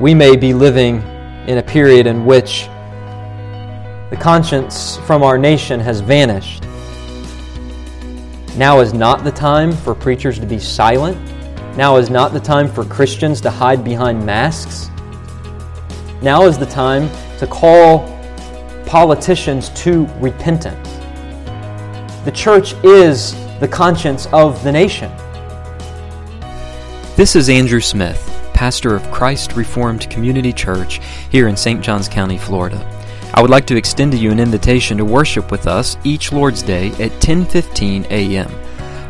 we may be living in a period in which the conscience from our nation has vanished. Now is not the time for preachers to be silent. Now is not the time for Christians to hide behind masks. Now is the time to call politicians to repentance. The church is the conscience of the nation. This is Andrew Smith, pastor of Christ Reformed Community Church here in St. Johns County, Florida. I would like to extend to you an invitation to worship with us each Lord's Day at 10:15 a.m.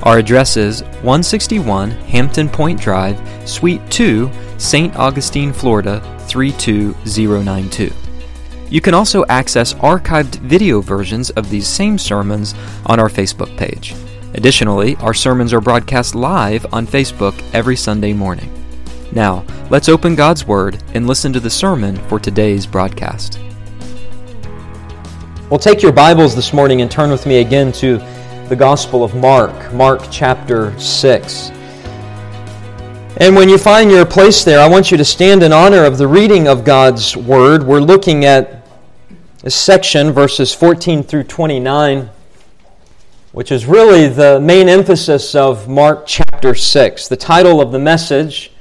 Our address is 161 Hampton Point Drive, Suite 2, St. Augustine, Florida, 32092. You can also access archived video versions of these same sermons on our Facebook page. Additionally, our sermons are broadcast live on Facebook every Sunday morning. Now, let's open God's Word and listen to the sermon for today's broadcast. Well, take your Bibles this morning and turn with me again to the Gospel of Mark, Mark chapter 6. And when you find your place there, I want you to stand in honor of the reading of God's Word. We're looking at this section, verses 14 through 29, which is really the main emphasis of Mark chapter 6. The title of the message,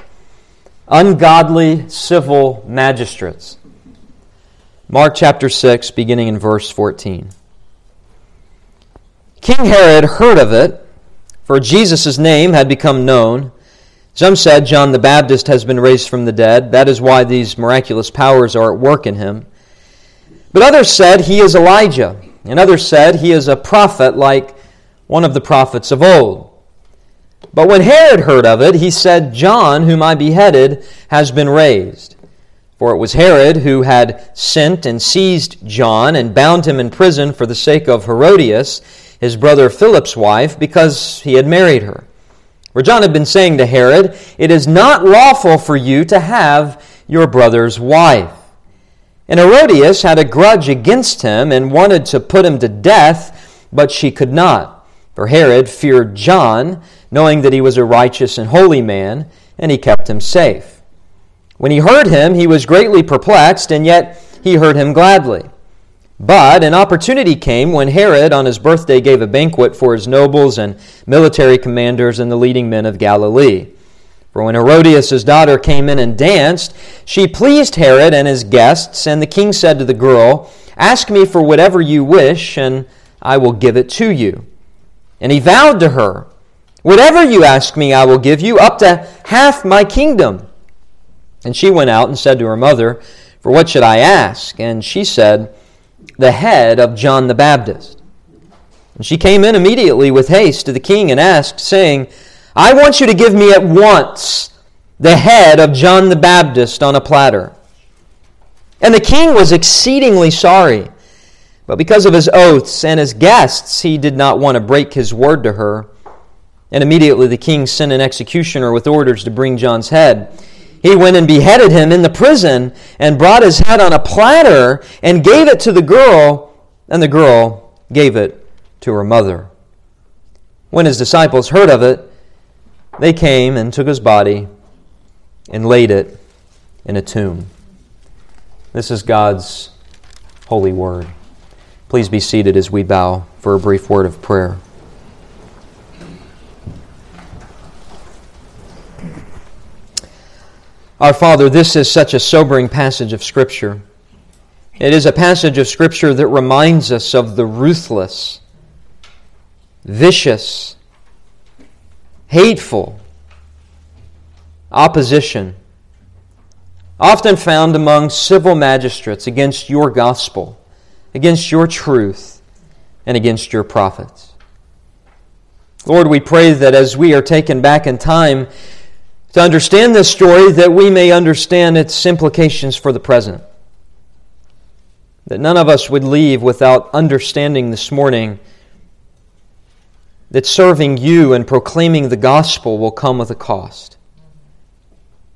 Ungodly Civil Magistrates. Mark chapter 6, beginning in verse 14. King Herod heard of it, for Jesus' name had become known. Some said John the Baptist has been raised from the dead. That is why these miraculous powers are at work in him. But others said he is Elijah, and others said he is a prophet like one of the prophets of old. But when Herod heard of it, he said, John, whom I beheaded, has been raised. For it was Herod who had sent and seized John and bound him in prison for the sake of Herodias, his brother Philip's wife, because he had married her. For John had been saying to Herod, It is not lawful for you to have your brother's wife. And Herodias had a grudge against him and wanted to put him to death, but she could not. For Herod feared John, knowing that he was a righteous and holy man, and he kept him safe. When he heard him, he was greatly perplexed, and yet he heard him gladly. But an opportunity came when Herod on his birthday gave a banquet for his nobles and military commanders and the leading men of Galilee. For when Herodias' daughter came in and danced, she pleased Herod and his guests, and the king said to the girl, Ask me for whatever you wish, and I will give it to you. And he vowed to her, Whatever you ask me I will give you, up to half my kingdom. And she went out and said to her mother, For what should I ask? And she said, The head of John the Baptist. And she came in immediately with haste to the king and asked, saying, I want you to give me at once the head of John the Baptist on a platter. And the king was exceedingly sorry, but because of his oaths and his guests, he did not want to break his word to her. And immediately the king sent an executioner with orders to bring John's head. He went and beheaded him in the prison and brought his head on a platter and gave it to the girl, and the girl gave it to her mother. When his disciples heard of it, they came and took his body and laid it in a tomb. This is God's holy word. Please be seated as we bow for a brief word of prayer. Our Father, this is such a sobering passage of Scripture. It is a passage of Scripture that reminds us of the ruthless, vicious, hateful opposition often found among civil magistrates against your gospel, against your truth, and against your prophets. Lord, we pray that as we are taken back in time, to understand this story, that we may understand its implications for the present. That none of us would leave without understanding this morning that serving you and proclaiming the gospel will come with a cost.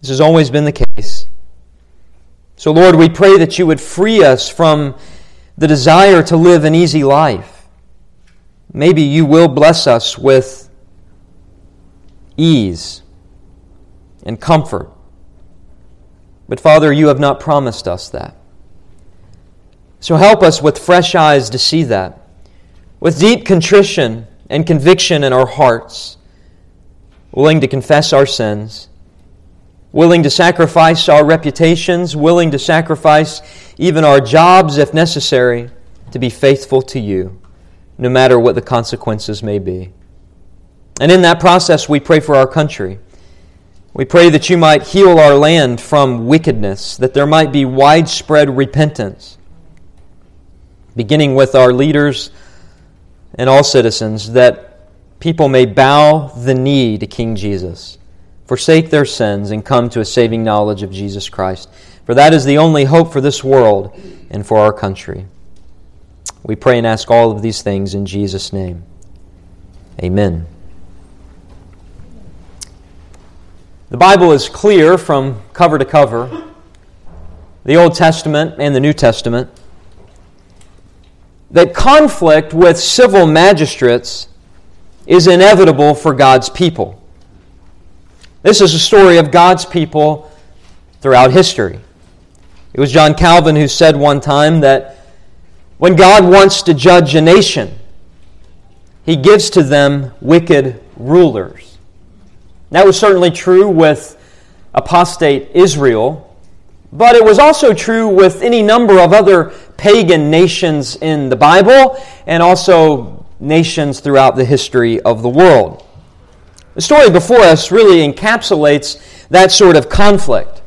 This has always been the case. So Lord, we pray that you would free us from the desire to live an easy life. Maybe you will bless us with ease and comfort. But Father, you have not promised us that. So help us with fresh eyes to see that, with deep contrition and conviction in our hearts, willing to confess our sins, willing to sacrifice our reputations, willing to sacrifice even our jobs if necessary, to be faithful to you, no matter what the consequences may be. And in that process, we pray for our country. We pray that you might heal our land from wickedness, that there might be widespread repentance, beginning with our leaders and all citizens, that people may bow the knee to King Jesus, forsake their sins, and come to a saving knowledge of Jesus Christ. For that is the only hope for this world and for our country. We pray and ask all of these things in Jesus' name. Amen. The Bible is clear from cover to cover, the Old Testament and the New Testament, that conflict with civil magistrates is inevitable for God's people. This is a story of God's people throughout history. It was John Calvin who said one time that when God wants to judge a nation, He gives to them wicked rulers. That was certainly true with apostate Israel, but it was also true with any number of other pagan nations in the Bible and also nations throughout the history of the world. The story before us really encapsulates that sort of conflict,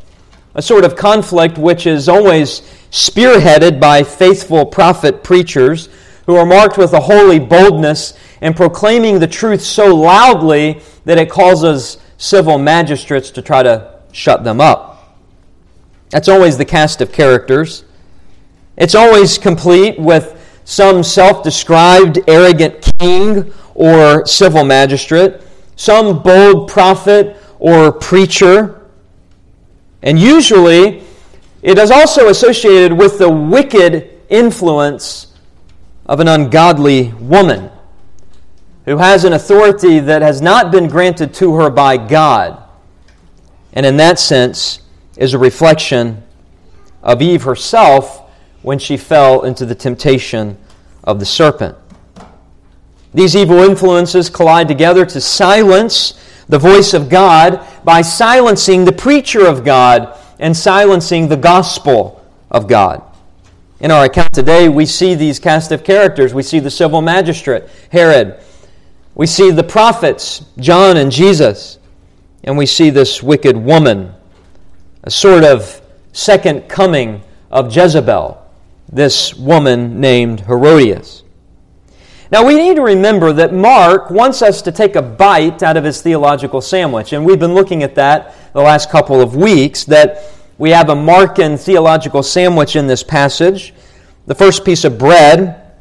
a sort of conflict which is always spearheaded by faithful prophet preachers who are marked with a holy boldness and proclaiming the truth so loudly that it causes civil magistrates to try to shut them up. That's always the cast of characters. It's always complete with some self-described arrogant king or civil magistrate, some bold prophet or preacher, and usually it is also associated with the wicked influence of an ungodly woman who has an authority that has not been granted to her by God, and in that sense is a reflection of Eve herself when she fell into the temptation of the serpent. These evil influences collide together to silence the voice of God by silencing the preacher of God and silencing the gospel of God. In our account today, we see these cast of characters. We see the civil magistrate, Herod. We see the prophets, John and Jesus. And we see this wicked woman, a sort of second coming of Jezebel, this woman named Herodias. Now, we need to remember that Mark wants us to take a bite out of his theological sandwich, and we've been looking at that the last couple of weeks, that we have a Markan theological sandwich in this passage. The first piece of bread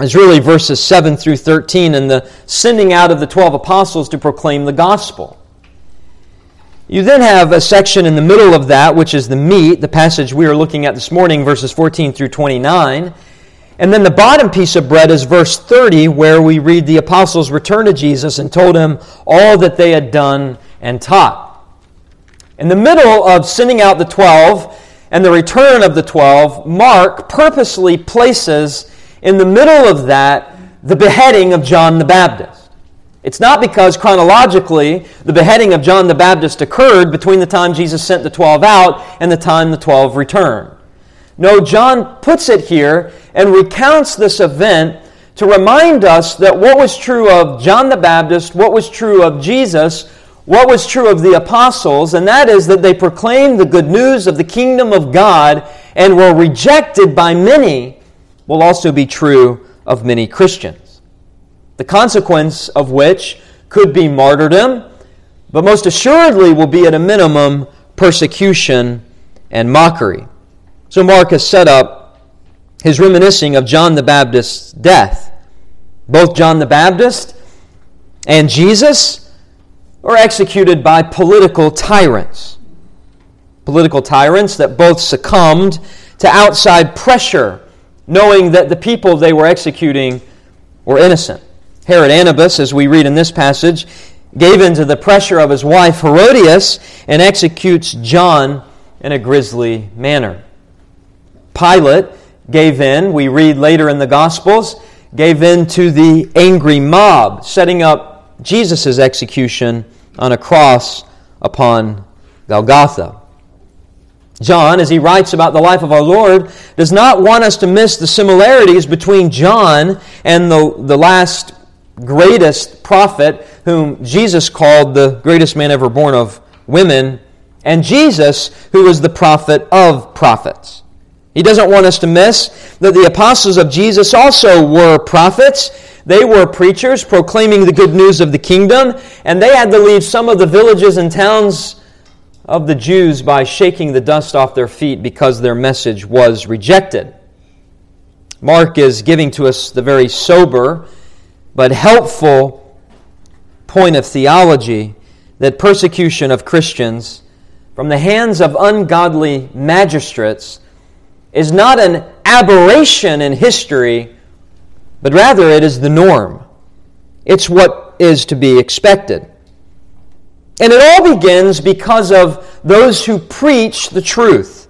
is really verses 7 through 13 and the sending out of the 12 apostles to proclaim the gospel. You then have a section in the middle of that, which is the meat, the passage we are looking at this morning, verses 14 through 29, and then the bottom piece of bread is verse 30, where we read the apostles returned to Jesus and told him all that they had done and taught. In the middle of sending out the 12 and the return of the 12, Mark purposely places in the middle of that the beheading of John the Baptist. It's not because chronologically the beheading of John the Baptist occurred between the time Jesus sent the 12 out and the time the 12 returned. No, John puts it here and recounts this event to remind us that what was true of John the Baptist, what was true of Jesus, what was true of the apostles, and that is that they proclaimed the good news of the kingdom of God and were rejected by many, will also be true of many Christians. The consequence of which could be martyrdom, but most assuredly will be at a minimum persecution and mockery. So Mark has set up his reminiscing of John the Baptist's death. Both John the Baptist and Jesus were executed by political tyrants. Political tyrants that both succumbed to outside pressure, knowing that the people they were executing were innocent. Herod Antipas, as we read in this passage, gave in to the pressure of his wife Herodias and executes John in a grisly manner. Pilate gave in, we read later in the Gospels, gave in to the angry mob, setting up Jesus' execution on a cross upon Golgotha. John, as he writes about the life of our Lord, does not want us to miss the similarities between John and the last greatest prophet whom Jesus called the greatest man ever born of women, and Jesus, who was the prophet of prophets. He doesn't want us to miss that the apostles of Jesus also were prophets. They were preachers proclaiming the good news of the kingdom, and they had to leave some of the villages and towns of the Jews by shaking the dust off their feet because their message was rejected. Mark is giving to us the very sober but helpful point of theology that persecution of Christians from the hands of ungodly magistrates is not an aberration in history, but rather it is the norm. It's what is to be expected. And it all begins because of those who preach the truth.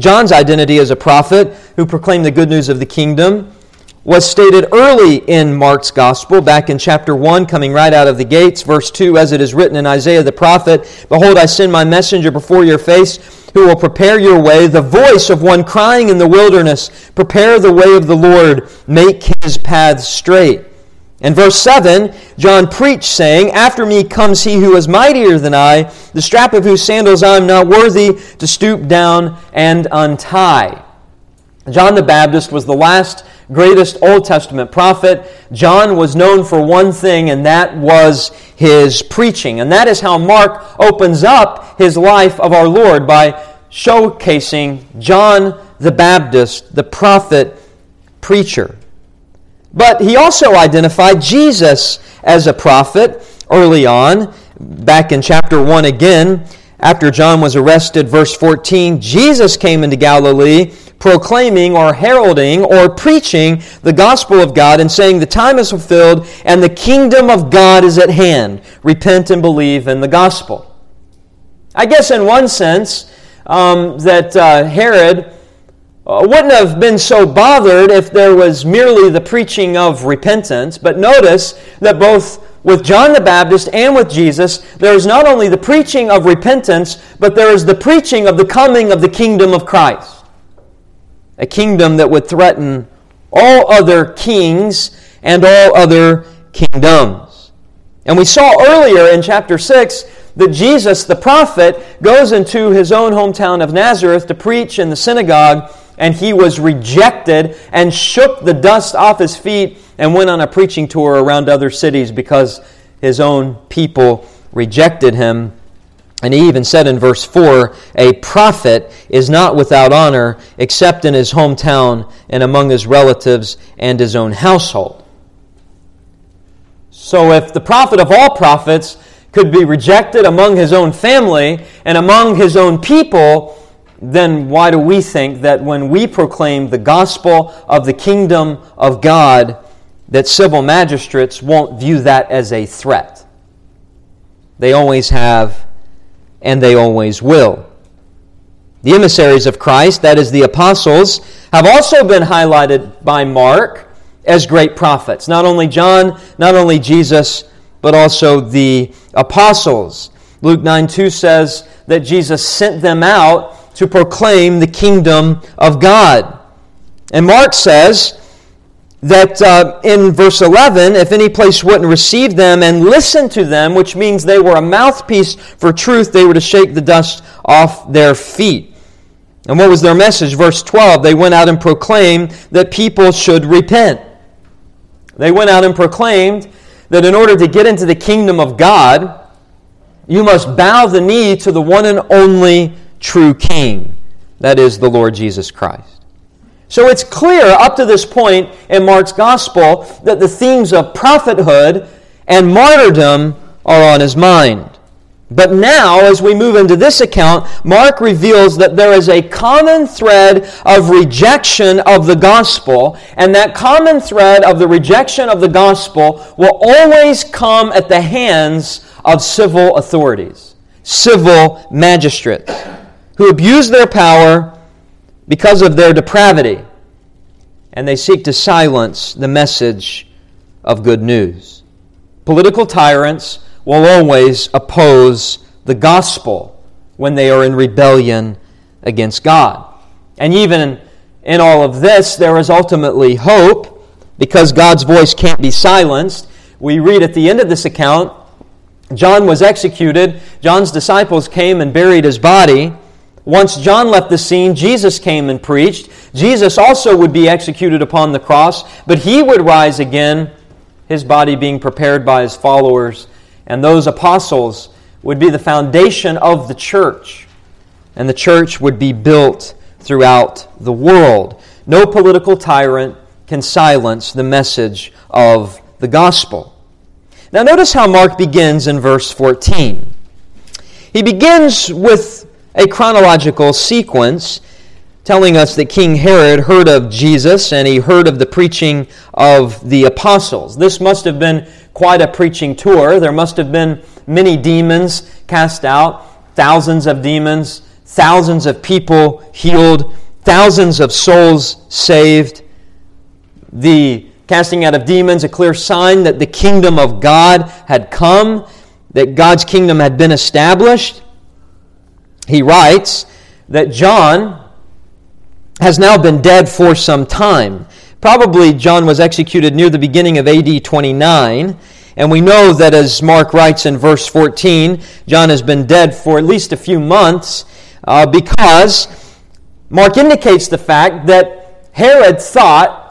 John's identity as a prophet who proclaimed the good news of the kingdom was stated early in Mark's Gospel, back in chapter 1, coming right out of the gates, verse 2, as it is written in Isaiah the prophet, "Behold, I send my messenger before your face, who will prepare your way, the voice of one crying in the wilderness, prepare the way of the Lord, make his paths straight." In verse 7, John preached, saying, "After me comes he who is mightier than I, the strap of whose sandals I am not worthy to stoop down and untie." John the Baptist was the last greatest Old Testament prophet. John was known for one thing, and that was his preaching. And that is how Mark opens up his life of our Lord, by showcasing John the Baptist, the prophet preacher. But he also identified Jesus as a prophet early on, back in chapter 1 again. After John was arrested, verse 14, Jesus came into Galilee, proclaiming or heralding or preaching the gospel of God and saying, "The time is fulfilled and the kingdom of God is at hand. Repent and believe in the gospel." I guess in one sense that Herod wouldn't have been so bothered if there was merely the preaching of repentance. But notice that both with John the Baptist and with Jesus, there is not only the preaching of repentance, but there is the preaching of the coming of the kingdom of Christ. A kingdom that would threaten all other kings and all other kingdoms. And we saw earlier in chapter 6 that Jesus, the prophet, goes into his own hometown of Nazareth to preach in the synagogue, and he was rejected and shook the dust off his feet and went on a preaching tour around other cities because his own people rejected him. And he even said in verse 4, "A prophet is not without honor except in his hometown and among his relatives and his own household." So if the prophet of all prophets could be rejected among his own family and among his own people, then why do we think that when we proclaim the gospel of the kingdom of God, that civil magistrates won't view that as a threat? They always have, and they always will. The emissaries of Christ, that is, the apostles, have also been highlighted by Mark as great prophets. Not only John, not only Jesus, but also the apostles. Luke 9:2 says that Jesus sent them out to proclaim the kingdom of God. And Mark says that in verse 11, "If any place wouldn't receive them and listen to them," which means they were a mouthpiece for truth, they were to shake the dust off their feet. And what was their message? Verse 12, "They went out and proclaimed that people should repent." They went out and proclaimed that in order to get into the kingdom of God, you must bow the knee to the one and only true King, that is, the Lord Jesus Christ. So it's clear up to this point in Mark's Gospel that the themes of prophethood and martyrdom are on his mind. But now, as we move into this account, Mark reveals that there is a common thread of rejection of the gospel, and that common thread of the rejection of the gospel will always come at the hands of civil authorities, civil magistrates. who abuse their power because of their depravity, and they seek to silence the message of good news. Political tyrants will always oppose the gospel when they are in rebellion against God. And even in all of this, there is ultimately hope, because God's voice can't be silenced. We read at the end of this account, John was executed. John's disciples came and buried his body. Once John left the scene, Jesus came and preached. Jesus also would be executed upon the cross, but he would rise again, his body being prepared by his followers. And those apostles would be the foundation of the church. And the church would be built throughout the world. No political tyrant can silence the message of the gospel. Now notice how Mark begins in verse 14. He begins with a chronological sequence telling us that King Herod heard of Jesus and he heard of the preaching of the apostles. This must have been quite a preaching tour. There must have been many demons cast out, thousands of demons, thousands of people healed, thousands of souls saved. The casting out of demons, a clear sign that the kingdom of God had come, that God's kingdom had been established. He writes that John has now been dead for some time. Probably John was executed near the beginning of AD 29, and we know that as Mark writes in verse 14, John has been dead for at least a few months because Mark indicates the fact that Herod thought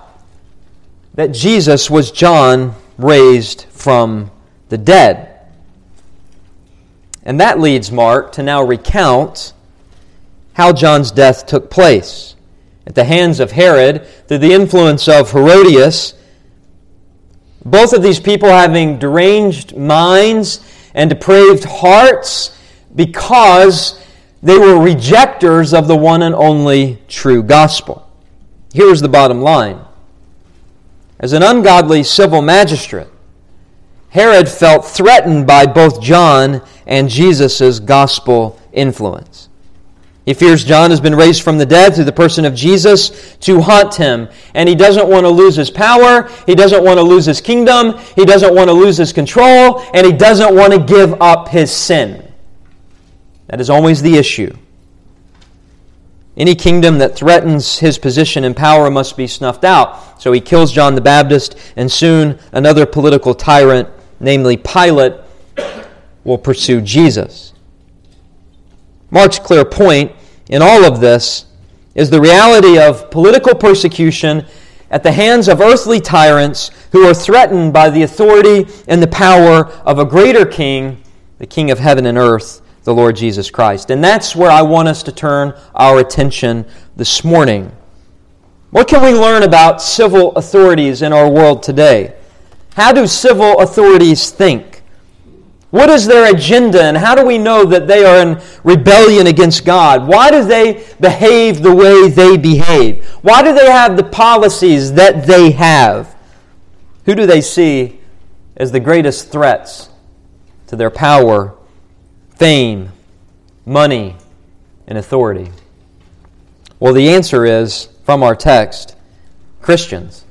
that Jesus was John raised from the dead. And that leads Mark to now recount how John's death took place at the hands of Herod through the influence of Herodias. Both of these people having deranged minds and depraved hearts because they were rejectors of the one and only true gospel. Here's the bottom line. As an ungodly civil magistrate, Herod felt threatened by both John and Jesus' gospel influence. He fears John has been raised from the dead through the person of Jesus to haunt him, and he doesn't want to lose his power, he doesn't want to lose his kingdom, he doesn't want to lose his control, and he doesn't want to give up his sin. That is always the issue. Any kingdom that threatens his position and power must be snuffed out. So he kills John the Baptist, and soon another political tyrant, namely Pilate, will pursue Jesus. Mark's clear point in all of this is the reality of political persecution at the hands of earthly tyrants who are threatened by the authority and the power of a greater king, the King of heaven and earth, the Lord Jesus Christ. And that's where I want us to turn our attention this morning. What can we learn about civil authorities in our world today? How do civil authorities think? What is their agenda, and how do we know that they are in rebellion against God? Why do they behave the way they behave? Why do they have the policies that they have? Who do they see as the greatest threats to their power, fame, money, and authority? Well, the answer is, from our text, Christians.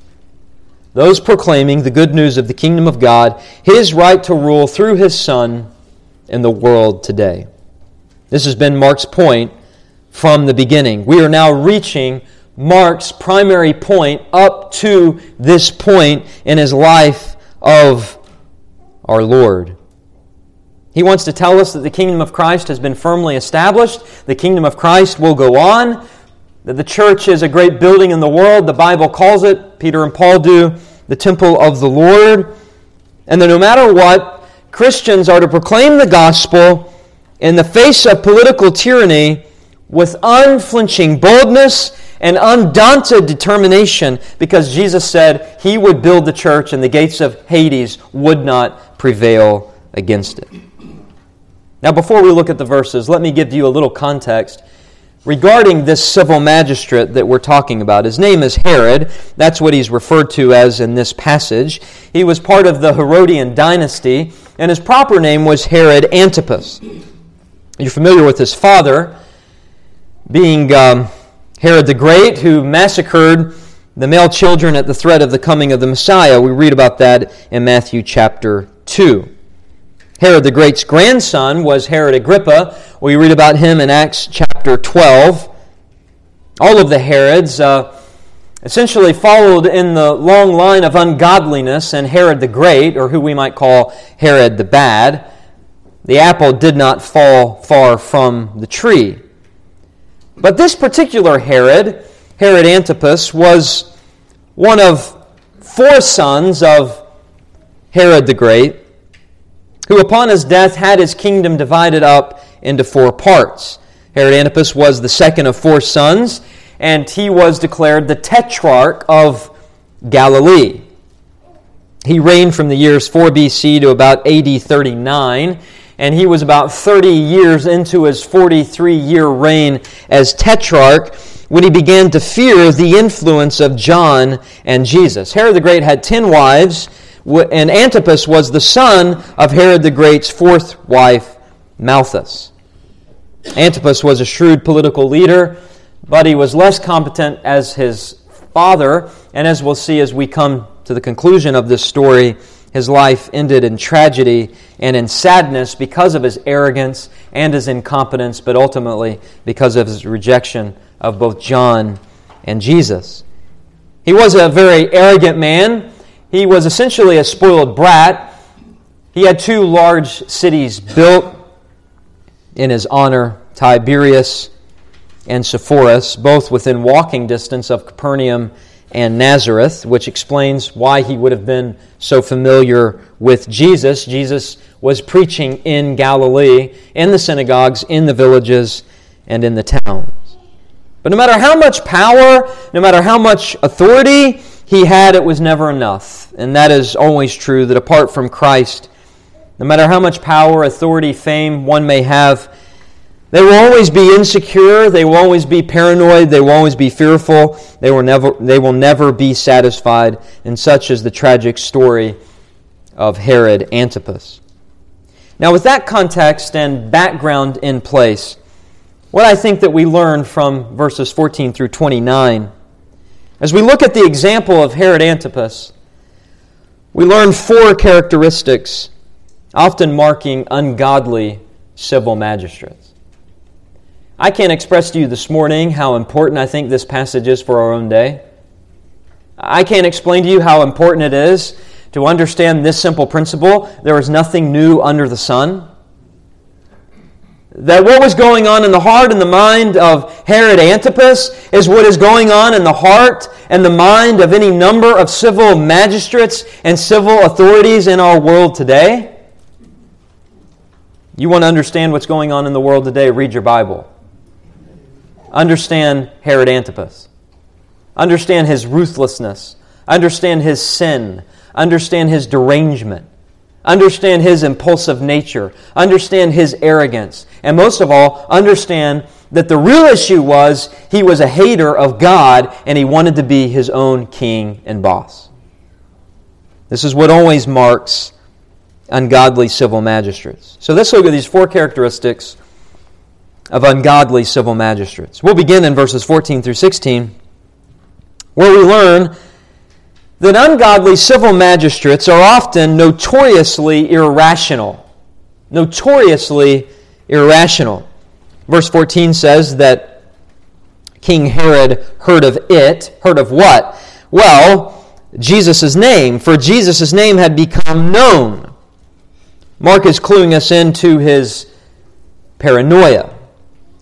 Those proclaiming the good news of the kingdom of God, His right to rule through His Son in the world today. This has been Mark's point from the beginning. We are now reaching Mark's primary point up to this point in his life of our Lord. He wants to tell us that the kingdom of Christ has been firmly established. The kingdom of Christ will go on. That the church is a great building in the world. The Bible calls it, Peter and Paul do, the temple of the Lord. And that no matter what, Christians are to proclaim the gospel in the face of political tyranny with unflinching boldness and undaunted determination, because Jesus said He would build the church and the gates of Hades would not prevail against it. Now, before we look at the verses, let me give you a little context regarding this civil magistrate that we're talking about. His name is Herod. That's what he's referred to as in this passage. He was part of the Herodian dynasty, and his proper name was Herod Antipas. You're familiar with his father. being Herod the Great, who massacred the male children at the threat of the coming of the Messiah. We read about that in Matthew chapter 2. Herod the Great's grandson was Herod Agrippa. We read about him in Acts chapter 12. All of the Herods essentially followed in the long line of ungodliness and Herod the Great, or who we might call Herod the Bad. The apple did not fall far from the tree. But this particular Herod, Herod Antipas, was one of four sons of Herod the Great, who upon his death had his kingdom divided up into four parts. Herod Antipas was the second of four sons, and he was declared the Tetrarch of Galilee. He reigned from the years 4 BC to about AD 39, and he was about 30 years into his 43-year reign as Tetrarch when he began to fear the influence of John and Jesus. Herod the Great had 10 wives, and Antipas was the son of Herod the Great's fourth wife, Malthus. Antipas was a shrewd political leader, but he was less competent as his father, and as we'll see as we come to the conclusion of this story, his life ended in tragedy and in sadness because of his arrogance and his incompetence, but ultimately because of his rejection of both John and Jesus. He was a very arrogant man. He was essentially a spoiled brat. He had two large cities built in his honor, Tiberias and Sepphoris, both within walking distance of Capernaum and Nazareth, which explains why he would have been so familiar with Jesus. Jesus was preaching in Galilee, in the synagogues, in the villages, and in the towns. But no matter how much power, no matter how much authority he had, it was never enough. And that is always true, that apart from Christ, no matter how much power, authority, fame one may have, they will always be insecure, they will always be paranoid, they will always be fearful, they will never be satisfied, and such is the tragic story of Herod Antipas. Now, with that context and background in place, what I think that we learn from verses 14 through 29, as we look at the example of Herod Antipas, we learn four characteristics often marking ungodly civil magistrates. I can't express to you this morning how important I think this passage is for our own day. I can't explain to you how important it is to understand this simple principle: there is nothing new under the sun. That what was going on in the heart and the mind of Herod Antipas is what is going on in the heart and the mind of any number of civil magistrates and civil authorities in our world today. You want to understand what's going on in the world today, read your Bible. Understand Herod Antipas. Understand his ruthlessness. Understand his sin. Understand his derangement. Understand his impulsive nature. Understand his arrogance. And most of all, understand that the real issue was he was a hater of God and he wanted to be his own king and boss. This is what always marks ungodly civil magistrates. So let's look at these four characteristics of ungodly civil magistrates. We'll begin in verses 14 through 16, where we learn that ungodly civil magistrates are often notoriously irrational. Notoriously irrational. Verse 14 says that King Herod heard of it. Heard of what? Well, Jesus' name. For Jesus' name had become known. Mark is cluing us into his paranoia,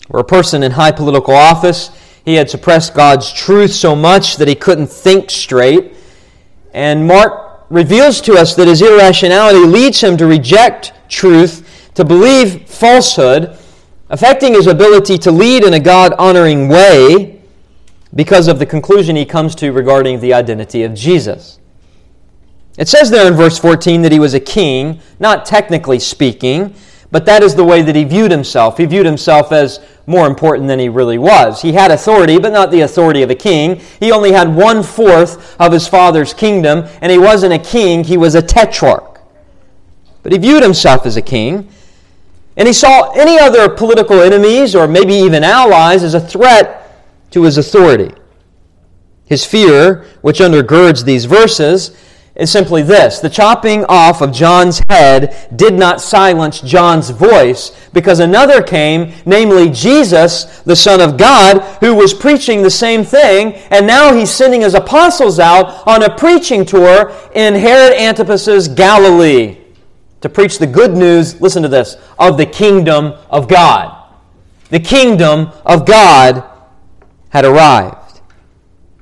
where a person in high political office, he had suppressed God's truth so much that he couldn't think straight. And Mark reveals to us that his irrationality leads him to reject truth, to believe falsehood, affecting his ability to lead in a God-honoring way because of the conclusion he comes to regarding the identity of Jesus. It says there in verse 14 that he was a king, not technically speaking, but that is the way that he viewed himself. He viewed himself as more important than he really was. He had authority, but not the authority of a king. He only had 1/4 of his father's kingdom, and he wasn't a king, he was a tetrarch. But he viewed himself as a king. And he saw any other political enemies or maybe even allies as a threat to his authority. His fear, which undergirds these verses, is simply this. The chopping off of John's head did not silence John's voice because another came, namely Jesus, the Son of God, who was preaching the same thing, and now he's sending his apostles out on a preaching tour in Herod Antipas's Galilee to preach the good news, listen to this, of the kingdom of God. The kingdom of God had arrived.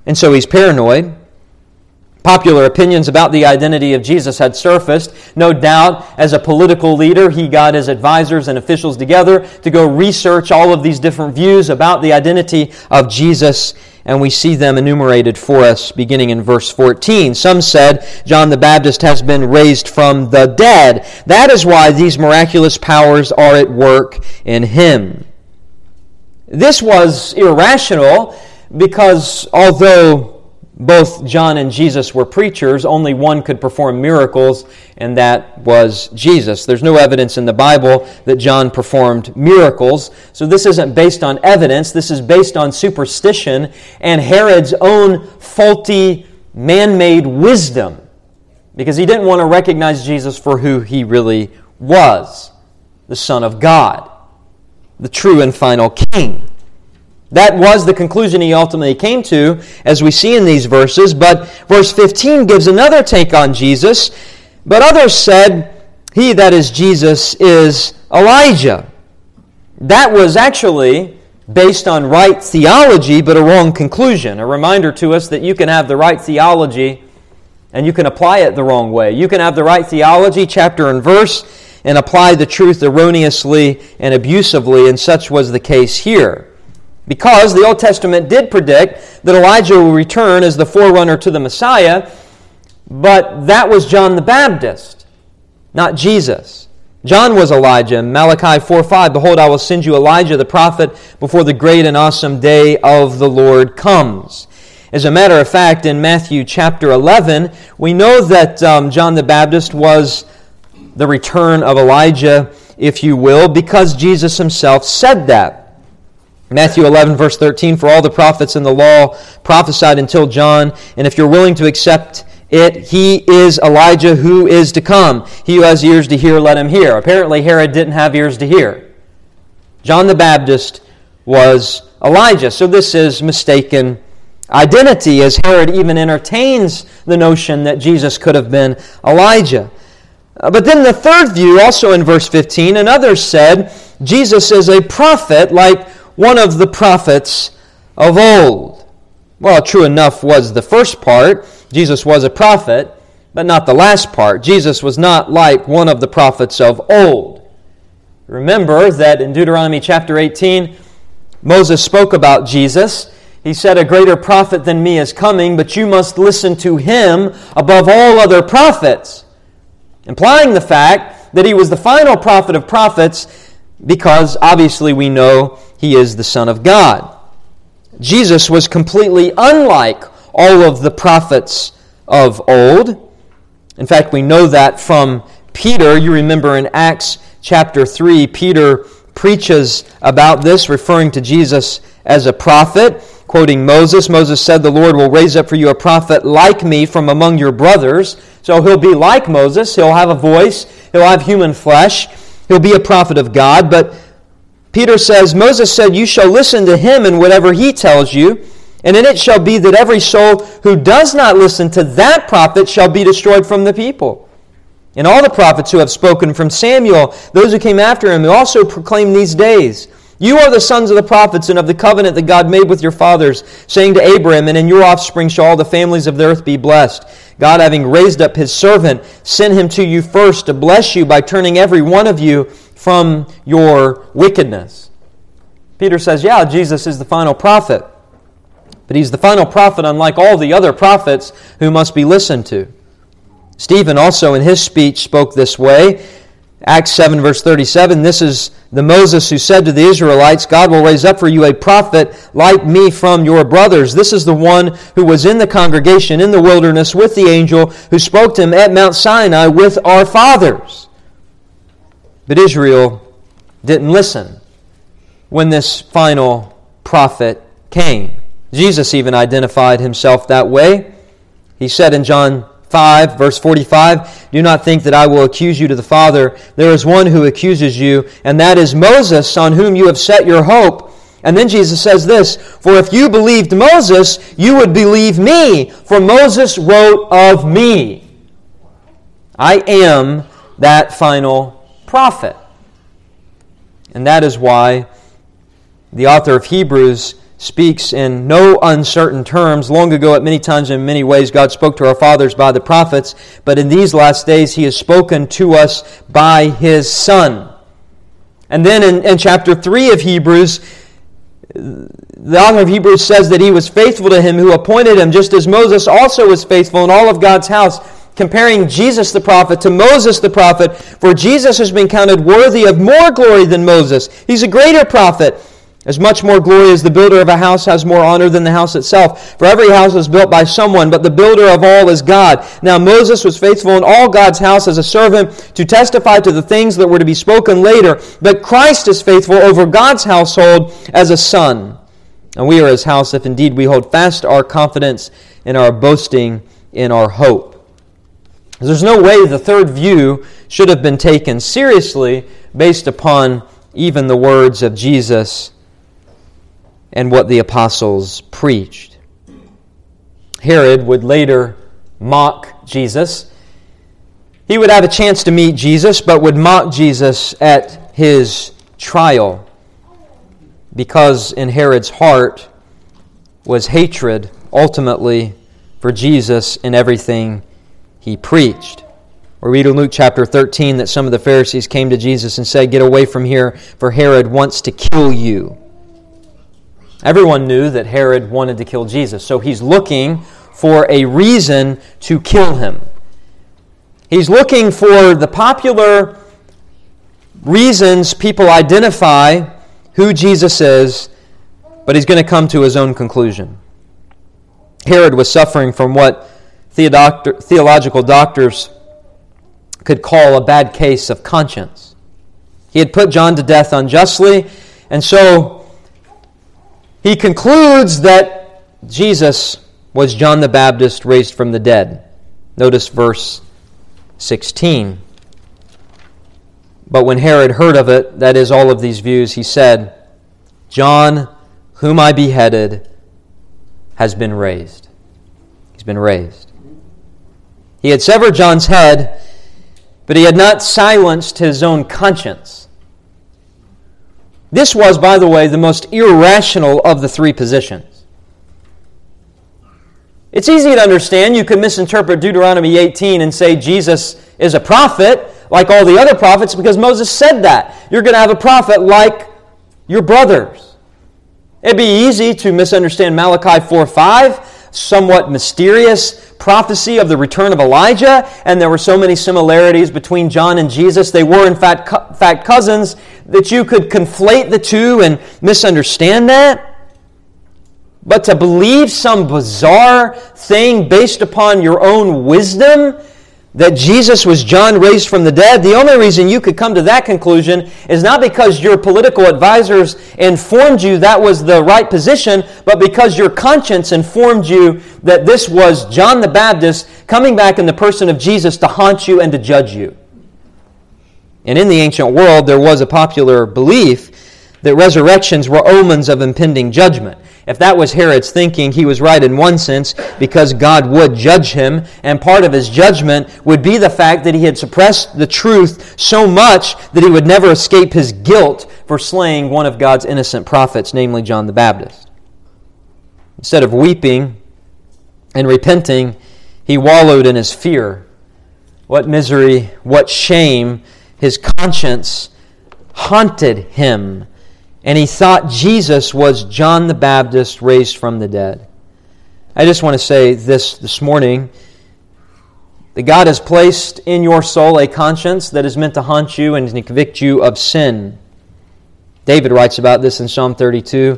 And so he's paranoid. Popular opinions about the identity of Jesus had surfaced. No doubt, as a political leader, he got his advisors and officials together to go research all of these different views about the identity of Jesus, and we see them enumerated for us beginning in verse 14. Some said, John the Baptist has been raised from the dead. That is why these miraculous powers are at work in him. This was irrational because although both John and Jesus were preachers, only one could perform miracles, and that was Jesus. There's no evidence in the Bible that John performed miracles, so this isn't based on evidence. This is based on superstition and Herod's own faulty man-made wisdom, because he didn't want to recognize Jesus for who he really was, the Son of God, the true and final King. That was the conclusion he ultimately came to, as we see in these verses. But verse 15 gives another take on Jesus. But others said, he, that is Jesus, is Elijah. That was actually based on right theology, but a wrong conclusion. A reminder to us that you can have the right theology and you can apply it the wrong way. You can have the right theology, chapter and verse, and apply the truth erroneously and abusively, and such was the case here. Because the Old Testament did predict that Elijah will return as the forerunner to the Messiah, but that was John the Baptist, not Jesus. John was Elijah. In Malachi 4:5, behold, I will send you Elijah the prophet before the great and awesome day of the Lord comes. As a matter of fact, in Matthew chapter 11, we know that John the Baptist was the return of Elijah, if you will, because Jesus himself said that. Matthew 11, verse 13, for all the prophets in the law prophesied until John, and if you're willing to accept it, he is Elijah who is to come. He who has ears to hear, let him hear. Apparently, Herod didn't have ears to hear. John the Baptist was Elijah. So this is mistaken identity, as Herod even entertains the notion that Jesus could have been Elijah. But then the third view, also in verse 15, and others said, Jesus is a prophet like one of the prophets of old. Well, true enough was the first part. Jesus was a prophet, but not the last part. Jesus was not like one of the prophets of old. Remember that in Deuteronomy chapter 18, Moses spoke about Jesus. He said, a greater prophet than me is coming, but you must listen to him above all other prophets, implying the fact that he was the final prophet of prophets, because obviously we know he is the Son of God. Jesus was completely unlike all of the prophets of old. In fact, we know that from Peter. You remember in Acts chapter 3, Peter preaches about this, referring to Jesus as a prophet, quoting Moses. Moses said, the Lord will raise up for you a prophet like me from among your brothers. So he'll be like Moses. He'll have a voice. He'll have human flesh. He'll be a prophet of God. But Peter says, Moses said, you shall listen to him in whatever he tells you, and in it shall be that every soul who does not listen to that prophet shall be destroyed from the people. And all the prophets who have spoken, from Samuel, those who came after him, also proclaim these days, you are the sons of the prophets and of the covenant that God made with your fathers, saying to Abraham, and in your offspring shall all the families of the earth be blessed. God, having raised up his servant, sent him to you first to bless you by turning every one of you from your wickedness. Peter says, yeah, Jesus is the final prophet, but he's the final prophet unlike all the other prophets who must be listened to. Stephen also in his speech spoke this way. Acts 7 verse 37, this is the Moses who said to the Israelites, God will raise up for you a prophet like me from your brothers. This is the one who was in the congregation in the wilderness with the angel who spoke to him at Mount Sinai with our fathers. But Israel didn't listen when this final prophet came. Jesus even identified himself that way. He said in John 5, verse 45, "Do not think that I will accuse you to the Father. There is one who accuses you, and that is Moses, on whom you have set your hope." And then Jesus says this, "For if you believed Moses, you would believe me, for Moses wrote of me." I am that final prophet. And that is why the author of Hebrews speaks in no uncertain terms. Long ago, at many times and in many ways, God spoke to our fathers by the prophets, but in these last days He has spoken to us by His Son. And then in chapter 3 of Hebrews, the author of Hebrews says that he was faithful to him who appointed him, just as Moses also was faithful in all of God's house, comparing Jesus the prophet to Moses the prophet, for Jesus has been counted worthy of more glory than Moses. He's a greater prophet. As much more glory as the builder of a house has more honor than the house itself. For every house is built by someone, but the builder of all is God. Now Moses was faithful in all God's house as a servant to testify to the things that were to be spoken later. But Christ is faithful over God's household as a son. And we are His house if indeed we hold fast our confidence in our boasting in our hope. There's no way the third view should have been taken seriously based upon even the words of Jesus and what the apostles preached. Herod would later mock Jesus. He would have a chance to meet Jesus, but would mock Jesus at his trial, because in Herod's heart was hatred, ultimately, for Jesus and everything he preached. We read in Luke chapter 13 that some of the Pharisees came to Jesus and said, "Get away from here, for Herod wants to kill you." Everyone knew that Herod wanted to kill Jesus, so he's looking for a reason to kill him. He's looking for the popular reasons people identify who Jesus is, but he's going to come to his own conclusion. Herod was suffering from what theological doctors could call a bad case of conscience. He had put John to death unjustly, and so he concludes that Jesus was John the Baptist raised from the dead. Notice verse 16. "But when Herod heard of it," that is all of these views, "he said, 'John, whom I beheaded, has been raised.'" He's been raised. He had severed John's head, but he had not silenced his own conscience. This was, by the way, the most irrational of the three positions. It's easy to understand. You could misinterpret Deuteronomy 18 and say Jesus is a prophet like all the other prophets because Moses said that. You're going to have a prophet like your brothers. It'd be easy to misunderstand Malachi 4:5, somewhat mysterious prophecy of the return of Elijah, and there were so many similarities between John and Jesus. They were, in fact cousins, that you could conflate the two and misunderstand that. But to believe some bizarre thing based upon your own wisdom that Jesus was John raised from the dead, the only reason you could come to that conclusion is not because your political advisors informed you that was the right position, but because your conscience informed you that this was John the Baptist coming back in the person of Jesus to haunt you and to judge you. And in the ancient world, there was a popular belief that resurrections were omens of impending judgment. If that was Herod's thinking, he was right in one sense, because God would judge him, and part of his judgment would be the fact that he had suppressed the truth so much that he would never escape his guilt for slaying one of God's innocent prophets, namely John the Baptist. Instead of weeping and repenting, he wallowed in his fear. What misery, what shame. His conscience haunted him. And he thought Jesus was John the Baptist raised from the dead. I just want to say this morning, that God has placed in your soul a conscience that is meant to haunt you and convict you of sin. David writes about this in Psalm 32.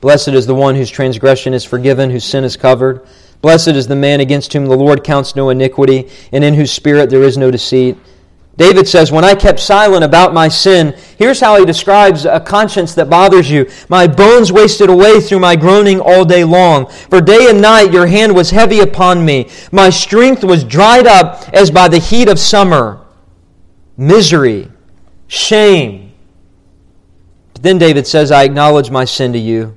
"Blessed is the one whose transgression is forgiven, whose sin is covered. Blessed is the man against whom the Lord counts no iniquity, and in whose spirit there is no deceit. David says, when I kept silent about my sin, here's how he describes a conscience that bothers you. My bones wasted away through my groaning all day long. For day and night your hand was heavy upon me. My strength was dried up as by the heat of summer. Misery, shame. But then David says, I acknowledge my sin to you.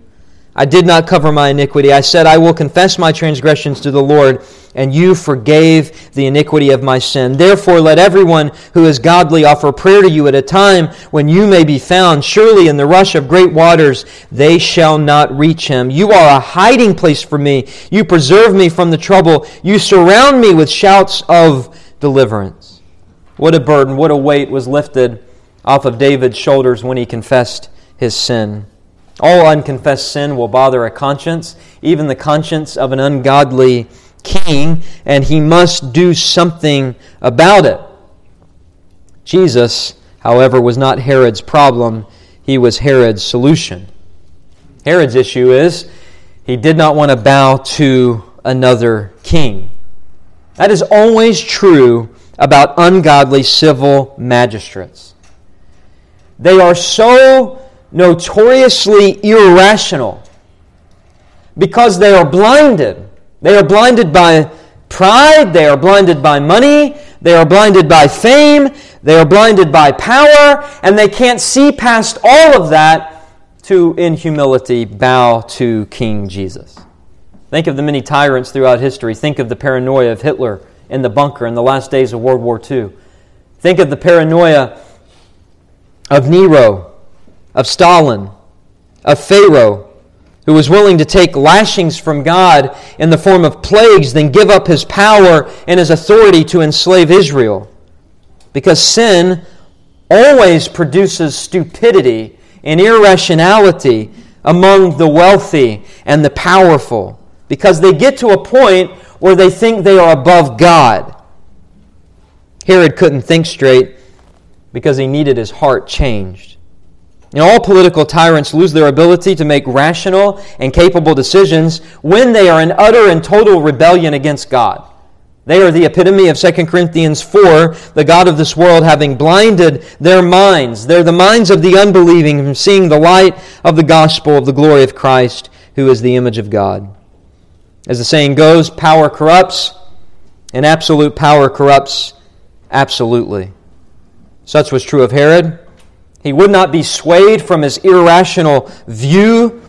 I did not cover my iniquity. I said, I will confess my transgressions to the Lord. And you forgave the iniquity of my sin. Therefore, let everyone who is godly offer prayer to you at a time when you may be found. Surely in the rush of great waters, they shall not reach him. You are a hiding place for me. You preserve me from the trouble. You surround me with shouts of deliverance. What a burden, what a weight was lifted off of David's shoulders when he confessed his sin. All unconfessed sin will bother a conscience, even the conscience of an ungodly king, and he must do something about it. Jesus, however, was not Herod's problem. He was Herod's solution. Herod's issue is he did not want to bow to another king. That is always true about ungodly civil magistrates. They are so notoriously irrational because they are blinded. They are blinded by pride, they are blinded by money, they are blinded by fame, they are blinded by power, and they can't see past all of that to, in humility, bow to King Jesus. Think of the many tyrants throughout history. Think of the paranoia of Hitler in the bunker in the last days of World War II. Think of the paranoia of Nero, of Stalin, of Pharaoh, who was willing to take lashings from God in the form of plagues, then give up his power and his authority to enslave Israel. Because sin always produces stupidity and irrationality among the wealthy and the powerful, because they get to a point where they think they are above God. Herod couldn't think straight because he needed his heart changed. And all political tyrants lose their ability to make rational and capable decisions when they are in utter and total rebellion against God. They are the epitome of 2 Corinthians 4, the God of this world having blinded their minds. They're the minds of the unbelieving from seeing the light of the gospel of the glory of Christ, who is the image of God. As the saying goes, power corrupts, and absolute power corrupts absolutely. Such was true of Herod. He would not be swayed from his irrational view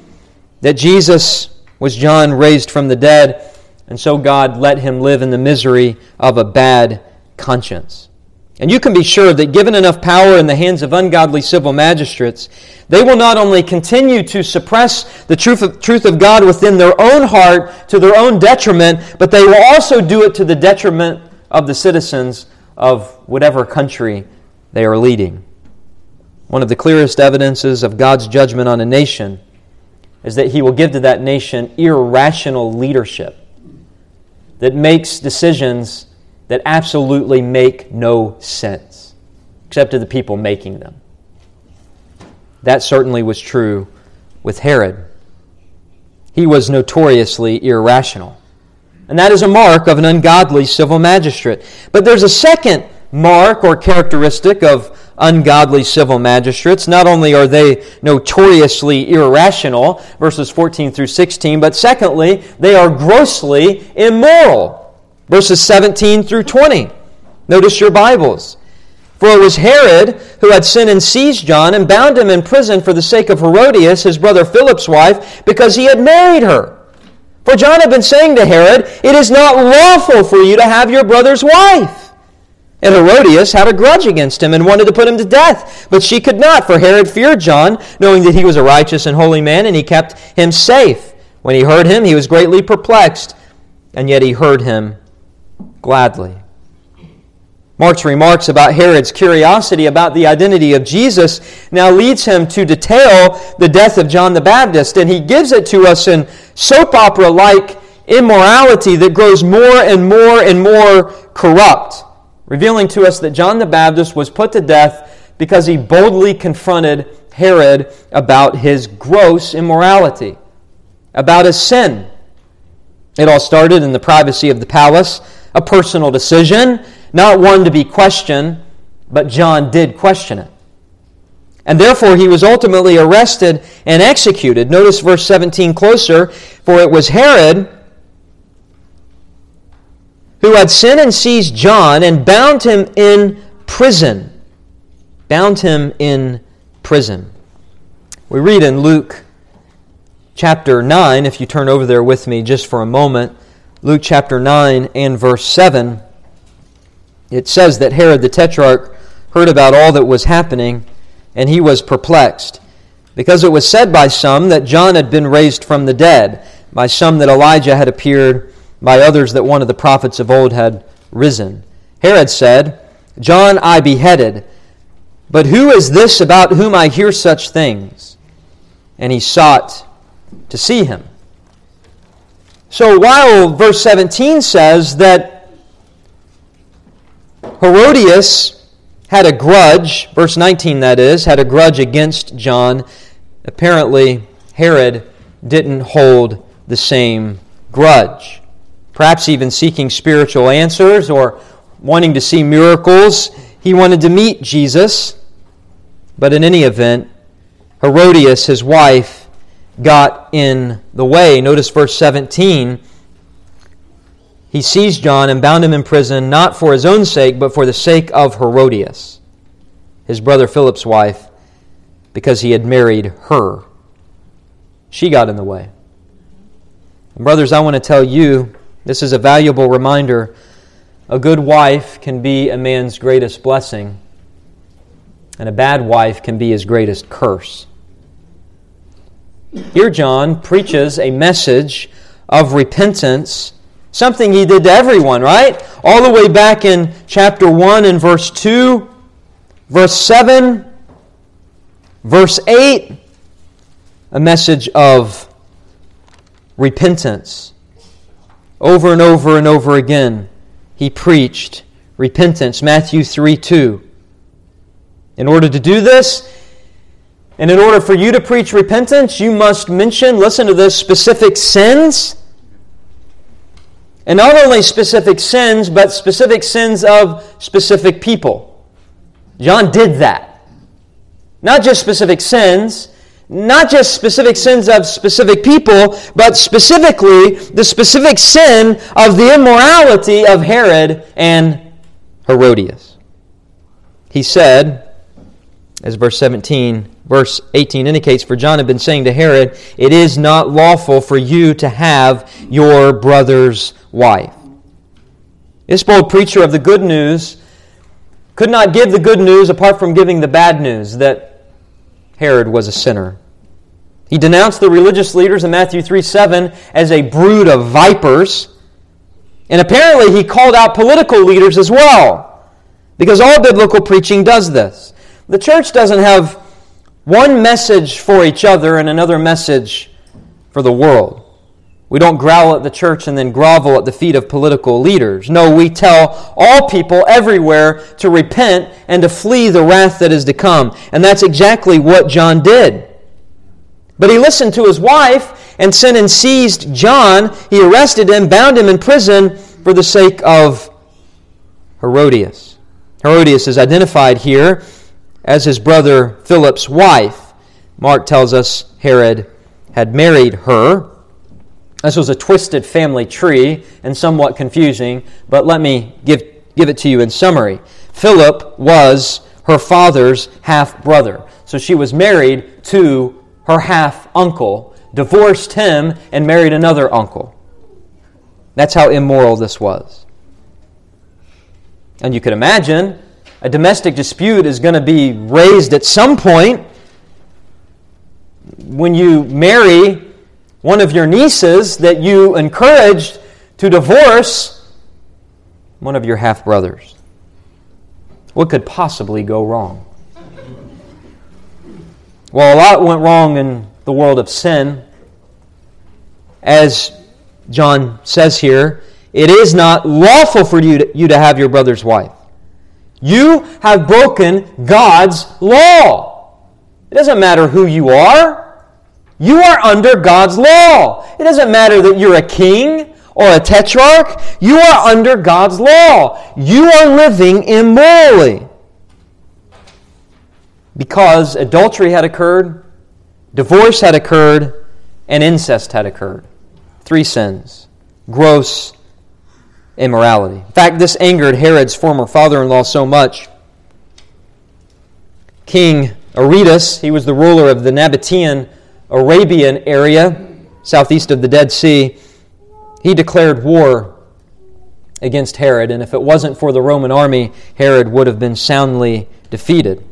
that Jesus was John raised from the dead, and so God let him live in the misery of a bad conscience. And you can be sure that given enough power in the hands of ungodly civil magistrates, they will not only continue to suppress the truth of God within their own heart to their own detriment, but they will also do it to the detriment of the citizens of whatever country they are leading. One of the clearest evidences of God's judgment on a nation is that He will give to that nation irrational leadership that makes decisions that absolutely make no sense, except to the people making them. That certainly was true with Herod. He was notoriously irrational. And that is a mark of an ungodly civil magistrate. But there's a second mark or characteristic of ungodly civil magistrates. Not only are they notoriously irrational, verses 14 through 16, but secondly, they are grossly immoral, verses 17 through 20. Notice your Bibles. For it was Herod who had sinned and seized John and bound him in prison for the sake of Herodias, his brother Philip's wife, because he had married her. For John had been saying to Herod, it is not lawful for you to have your brother's wife. And Herodias had a grudge against him and wanted to put him to death, but she could not, for Herod feared John, knowing that he was a righteous and holy man, and he kept him safe. When he heard him, he was greatly perplexed, and yet he heard him gladly. Mark's remarks about Herod's curiosity about the identity of Jesus now leads him to detail the death of John the Baptist, and he gives it to us in soap opera-like immorality that grows more and more and more corrupt, revealing to us that John the Baptist was put to death because he boldly confronted Herod about his gross immorality, about his sin. It all started in the privacy of the palace, a personal decision, not one to be questioned, But John did question it. And therefore he was ultimately arrested and executed. Notice verse 17 closer. For it was Herod who had sent and seized John and bound him in prison. Bound him in prison. We read in Luke chapter 9, if you turn over there with me just for a moment, Luke chapter 9 and verse 7, it says that Herod the Tetrarch heard about all that was happening, and he was perplexed, because it was said by some that John had been raised from the dead, by some that Elijah had appeared, by others that one of the prophets of old had risen. Herod said, "John I beheaded, but who is this about whom I hear such things?" And he sought to see him. So while verse 17 says that Herodias had a grudge, verse 19 that is, had a grudge against John, apparently Herod didn't hold the same grudge. Perhaps even seeking spiritual answers or wanting to see miracles, he wanted to meet Jesus. But in any event, Herodias, his wife, got in the way. Notice verse 17. He seized John and bound him in prison, not for his own sake, but for the sake of Herodias, his brother Philip's wife, because he had married her. She got in the way. And brothers, I want to tell you, this is a valuable reminder. A good wife can be a man's greatest blessing, and a bad wife can be his greatest curse. Here John preaches a message of repentance, something he did to everyone, right? All the way back in chapter 1 and verse 2, verse 7, verse 8, a message of repentance. Over and over and over again, he preached repentance, Matthew 3:2. In order to do this, and in order for you to preach repentance, you must mention, listen to this, specific sins. And not only specific sins, but specific sins of specific people. John did that. Not just specific sins, not just specific sins of specific people, but specifically the specific sin of the immorality of Herod and Herodias. He said, as verse 17, verse 18 indicates, for John had been saying to Herod, "It is not lawful for you to have your brother's wife." This bold preacher of the good news could not give the good news apart from giving the bad news, that Herod was a sinner. He denounced the religious leaders in Matthew 3:7 as a brood of vipers, and apparently he called out political leaders as well, because all biblical preaching does this. The church doesn't have one message for each other and another message for the world. We don't growl at the church and then grovel at the feet of political leaders. No, we tell all people everywhere to repent and to flee the wrath that is to come. And that's exactly what John did. But he listened to his wife and sent and seized John. He arrested him, bound him in prison for the sake of Herodias. Herodias is identified here as his brother Philip's wife. Mark tells us Herod had married her. This was a twisted family tree and somewhat confusing, but let me give it to you in summary. Philip was her father's half-brother. So she was married to her half-uncle, divorced him, and married another uncle. That's how immoral this was. And you could imagine, a domestic dispute is going to be raised at some point. When you marry one of your nieces that you encouraged to divorce one of your half-brothers, what could possibly go wrong? Well, a lot went wrong in the world of sin. As John says here, it is not lawful for you to have your brother's wife. You have broken God's law. It doesn't matter who you are. You are under God's law. It doesn't matter that you're a king or a tetrarch. You are under God's law. You are living immorally. because adultery had occurred, divorce had occurred, and incest had occurred. 3 sins. Gross immorality. In fact, this angered Herod's former father-in-law so much. King Aretas, he was the ruler of the Nabatean Arabian area, southeast of the Dead Sea. He declared war against Herod, and if it wasn't for the Roman army, Herod would have been soundly defeated.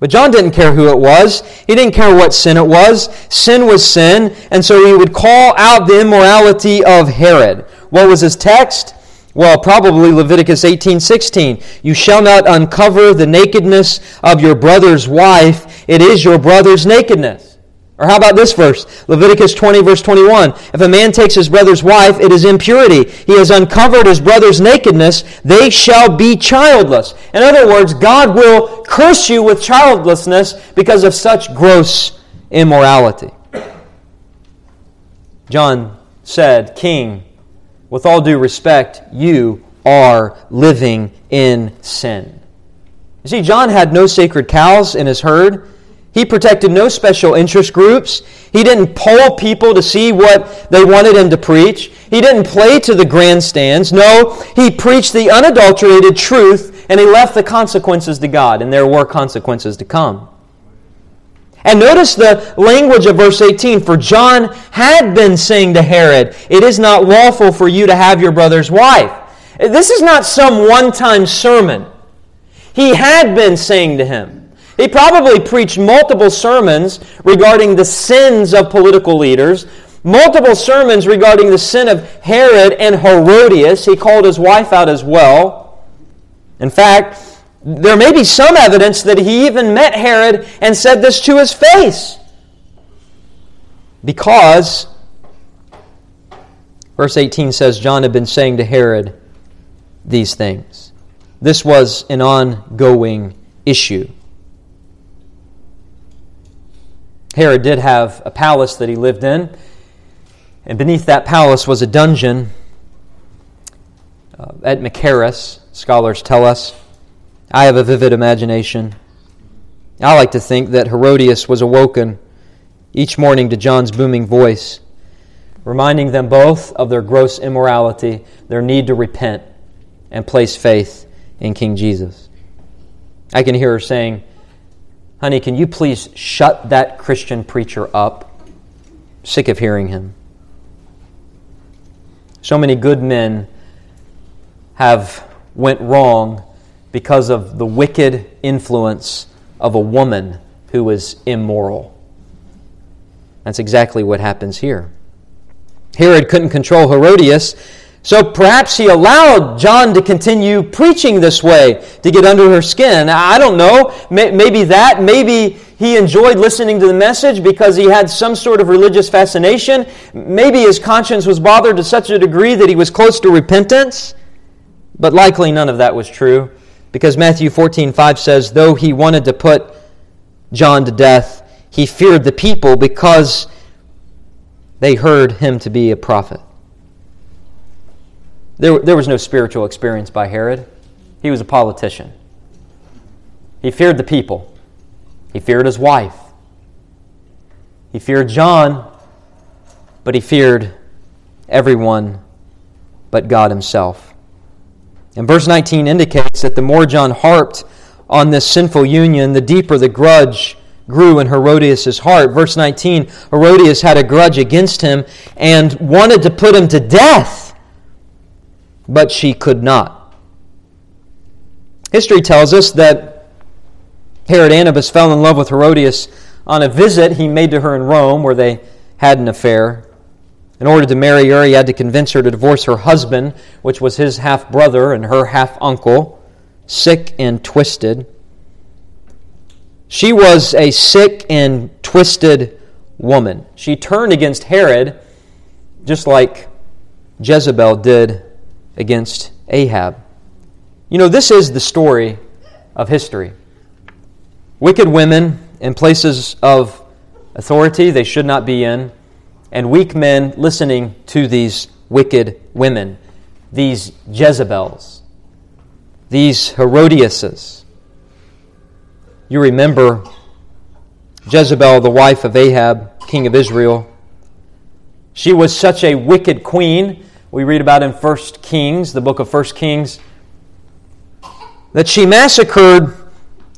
But John didn't care who it was. He didn't care what sin it was. Sin was sin, and so he would call out the immorality of Herod. What was his text? Well, probably Leviticus 18:16. You shall not uncover the nakedness of your brother's wife. It is your brother's nakedness. Or how about this verse? Leviticus 20, verse 21. If a man takes his brother's wife, it is impurity. He has uncovered his brother's nakedness. They shall be childless. In other words, God will curse you with childlessness because of such gross immorality. John said, King, with all due respect, you are living in sin. You see, John had no sacred cows in his herd. He protected no special interest groups. He didn't poll people to see what they wanted him to preach. He didn't play to the grandstands. No, he preached the unadulterated truth, and he left the consequences to God, and there were consequences to come. And notice the language of verse 18. For John had been saying to Herod, it is not lawful for you to have your brother's wife. This is not some one-time sermon. He had been saying to him. He probably preached multiple sermons regarding the sins of political leaders, multiple sermons regarding the sin of Herod and Herodias. He called his wife out as well. In fact, there may be some evidence that he even met Herod and said this to his face. Because, verse 18 says, John had been saying to Herod these things. This was an ongoing issue. Herod did have a palace that he lived in, and beneath that palace was a dungeon at Machaerus, scholars tell us. I have a vivid imagination. I like to think that Herodias was awoken each morning to John's booming voice, reminding them both of their gross immorality, their need to repent and place faith in King Jesus. I can hear her saying, honey, can you please shut that Christian preacher up? Sick of hearing him. So many good men have went wrong because of the wicked influence of a woman who is immoral. That's exactly what happens here. Herod couldn't control Herodias, so perhaps he allowed John to continue preaching this way to get under her skin. I don't know. Maybe he enjoyed listening to the message because he had some sort of religious fascination. Maybe his conscience was bothered to such a degree that he was close to repentance. But likely none of that was true, because Matthew 14:5 says, though he wanted to put John to death, he feared the people because they heard him to be a prophet. There was no spiritual experience by Herod. He was a politician. He feared the people. He feared his wife. He feared John, but he feared everyone but God himself. And verse 19 indicates that the more John harped on this sinful union, the deeper the grudge grew in Herodias' heart. Verse 19, Herodias had a grudge against him and wanted to put him to death. But she could not. History tells us that Herod Antipas fell in love with Herodias on a visit he made to her in Rome where they had an affair. In order to marry her, he had to convince her to divorce her husband, which was his half-brother and her half-uncle, sick and twisted. She was a sick and twisted woman. She turned against Herod just like Jezebel did against Ahab. You know, this is the story of history. Wicked women in places of authority they should not be in, and weak men listening to these wicked women, these Jezebels, these Herodiases. You remember Jezebel, the wife of Ahab, king of Israel. She was such a wicked queen, we read about in 1 Kings, the book of 1 Kings, that she massacred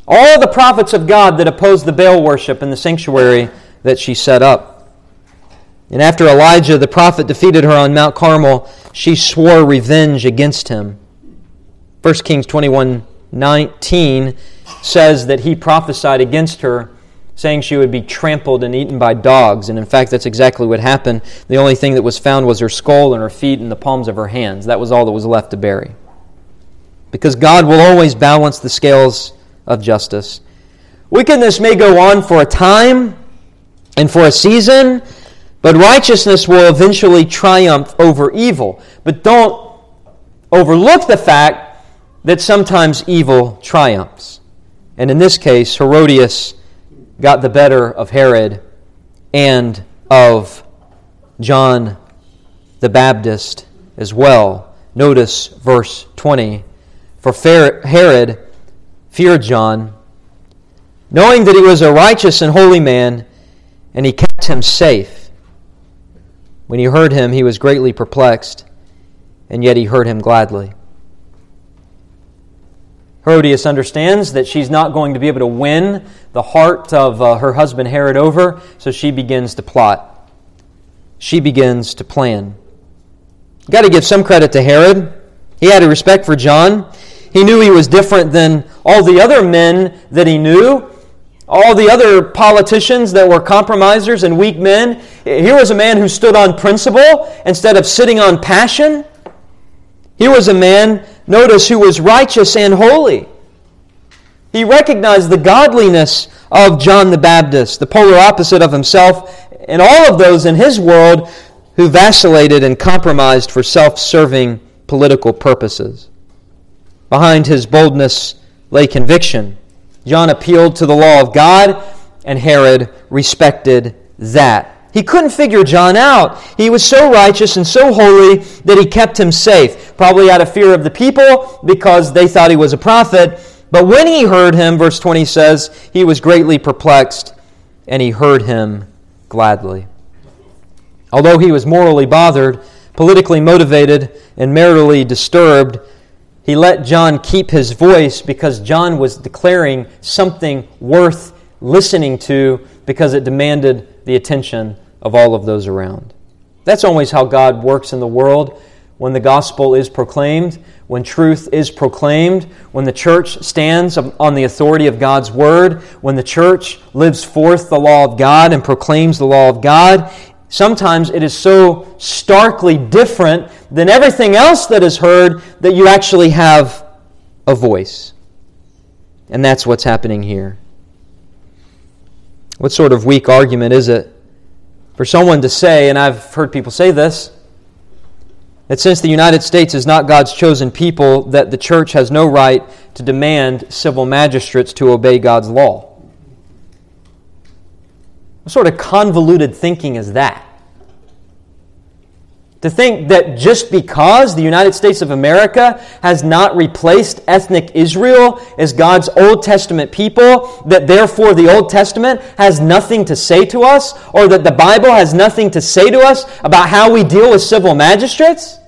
all the prophets of God that opposed the Baal worship in the sanctuary that she set up. And after Elijah, the prophet, defeated her on Mount Carmel, she swore revenge against him. 1 Kings 21:19 says that he prophesied against her, saying she would be trampled and eaten by dogs. And in fact, that's exactly what happened. The only thing that was found was her skull and her feet and the palms of her hands. That was all that was left to bury. Because God will always balance the scales of justice. Wickedness may go on for a time and for a season, but righteousness will eventually triumph over evil. But don't overlook the fact that sometimes evil triumphs. And in this case, Herodias got the better of Herod and of John the Baptist as well. Notice verse 20. For Herod feared John, knowing that he was a righteous and holy man, and he kept him safe. When he heard him, he was greatly perplexed, and yet he heard him gladly. Herodias understands that she's not going to be able to win the heart of her husband Herod over, so she begins to plot. She begins to plan. You've got to give some credit to Herod. He had a respect for John. He knew he was different than all the other men that he knew, all the other politicians that were compromisers and weak men. Here was a man who stood on principle instead of sitting on passion. He was a man, notice, who was righteous and holy. He recognized the godliness of John the Baptist, the polar opposite of himself, and all of those in his world who vacillated and compromised for self-serving political purposes. Behind his boldness lay conviction. John appealed to the law of God, and Herod respected that. He couldn't figure John out. He was so righteous and so holy that he kept him safe, probably out of fear of the people because they thought he was a prophet. But when he heard him, verse 20 says, he was greatly perplexed, and he heard him gladly. Although he was morally bothered, politically motivated, and maritally disturbed, he let John keep his voice because John was declaring something worth listening to because it demanded the attention of all of those around. That's always how God works in the world. When the gospel is proclaimed, when truth is proclaimed, when the church stands on the authority of God's word, when the church lives forth the law of God and proclaims the law of God, sometimes it is so starkly different than everything else that is heard that you actually have a voice. And that's what's happening here. What sort of weak argument is it for someone to say, and I've heard people say this, that since the United States is not God's chosen people, that the church has no right to demand civil magistrates to obey God's law? What sort of convoluted thinking is that? To think that just because the United States of America has not replaced ethnic Israel as God's Old Testament people, that therefore the Old Testament has nothing to say to us, or that the Bible has nothing to say to us about how we deal with civil magistrates?